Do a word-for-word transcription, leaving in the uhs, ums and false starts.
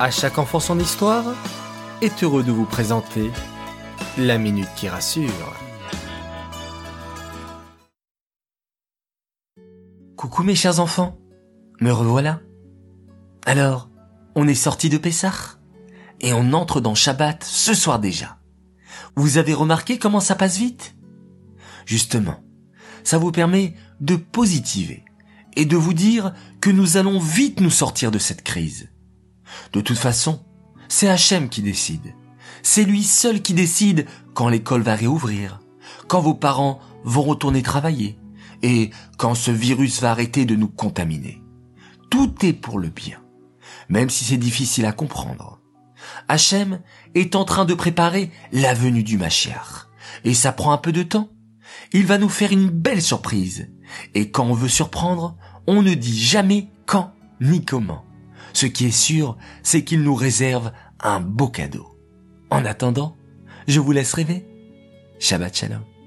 À chaque enfant son histoire est heureux de vous présenter la minute qui rassure. Coucou mes chers enfants, me revoilà. Alors, on est sorti de Pessah et on entre dans Shabbat ce soir déjà. Vous avez remarqué comment ça passe vite ? Justement, ça vous permet de positiver et de vous dire que nous allons vite nous sortir de cette crise. De toute façon, c'est Hachem qui décide. C'est lui seul qui décide quand l'école va réouvrir, quand vos parents vont retourner travailler et quand ce virus va arrêter de nous contaminer. Tout est pour le bien, même si c'est difficile à comprendre. Hachem est en train de préparer la venue du machiach et ça prend un peu de temps. Il va nous faire une belle surprise et quand on veut surprendre, on ne dit jamais quand ni comment. Ce qui est sûr, c'est qu'il nous réserve un beau cadeau. En attendant, je vous laisse rêver. Shabbat Shalom.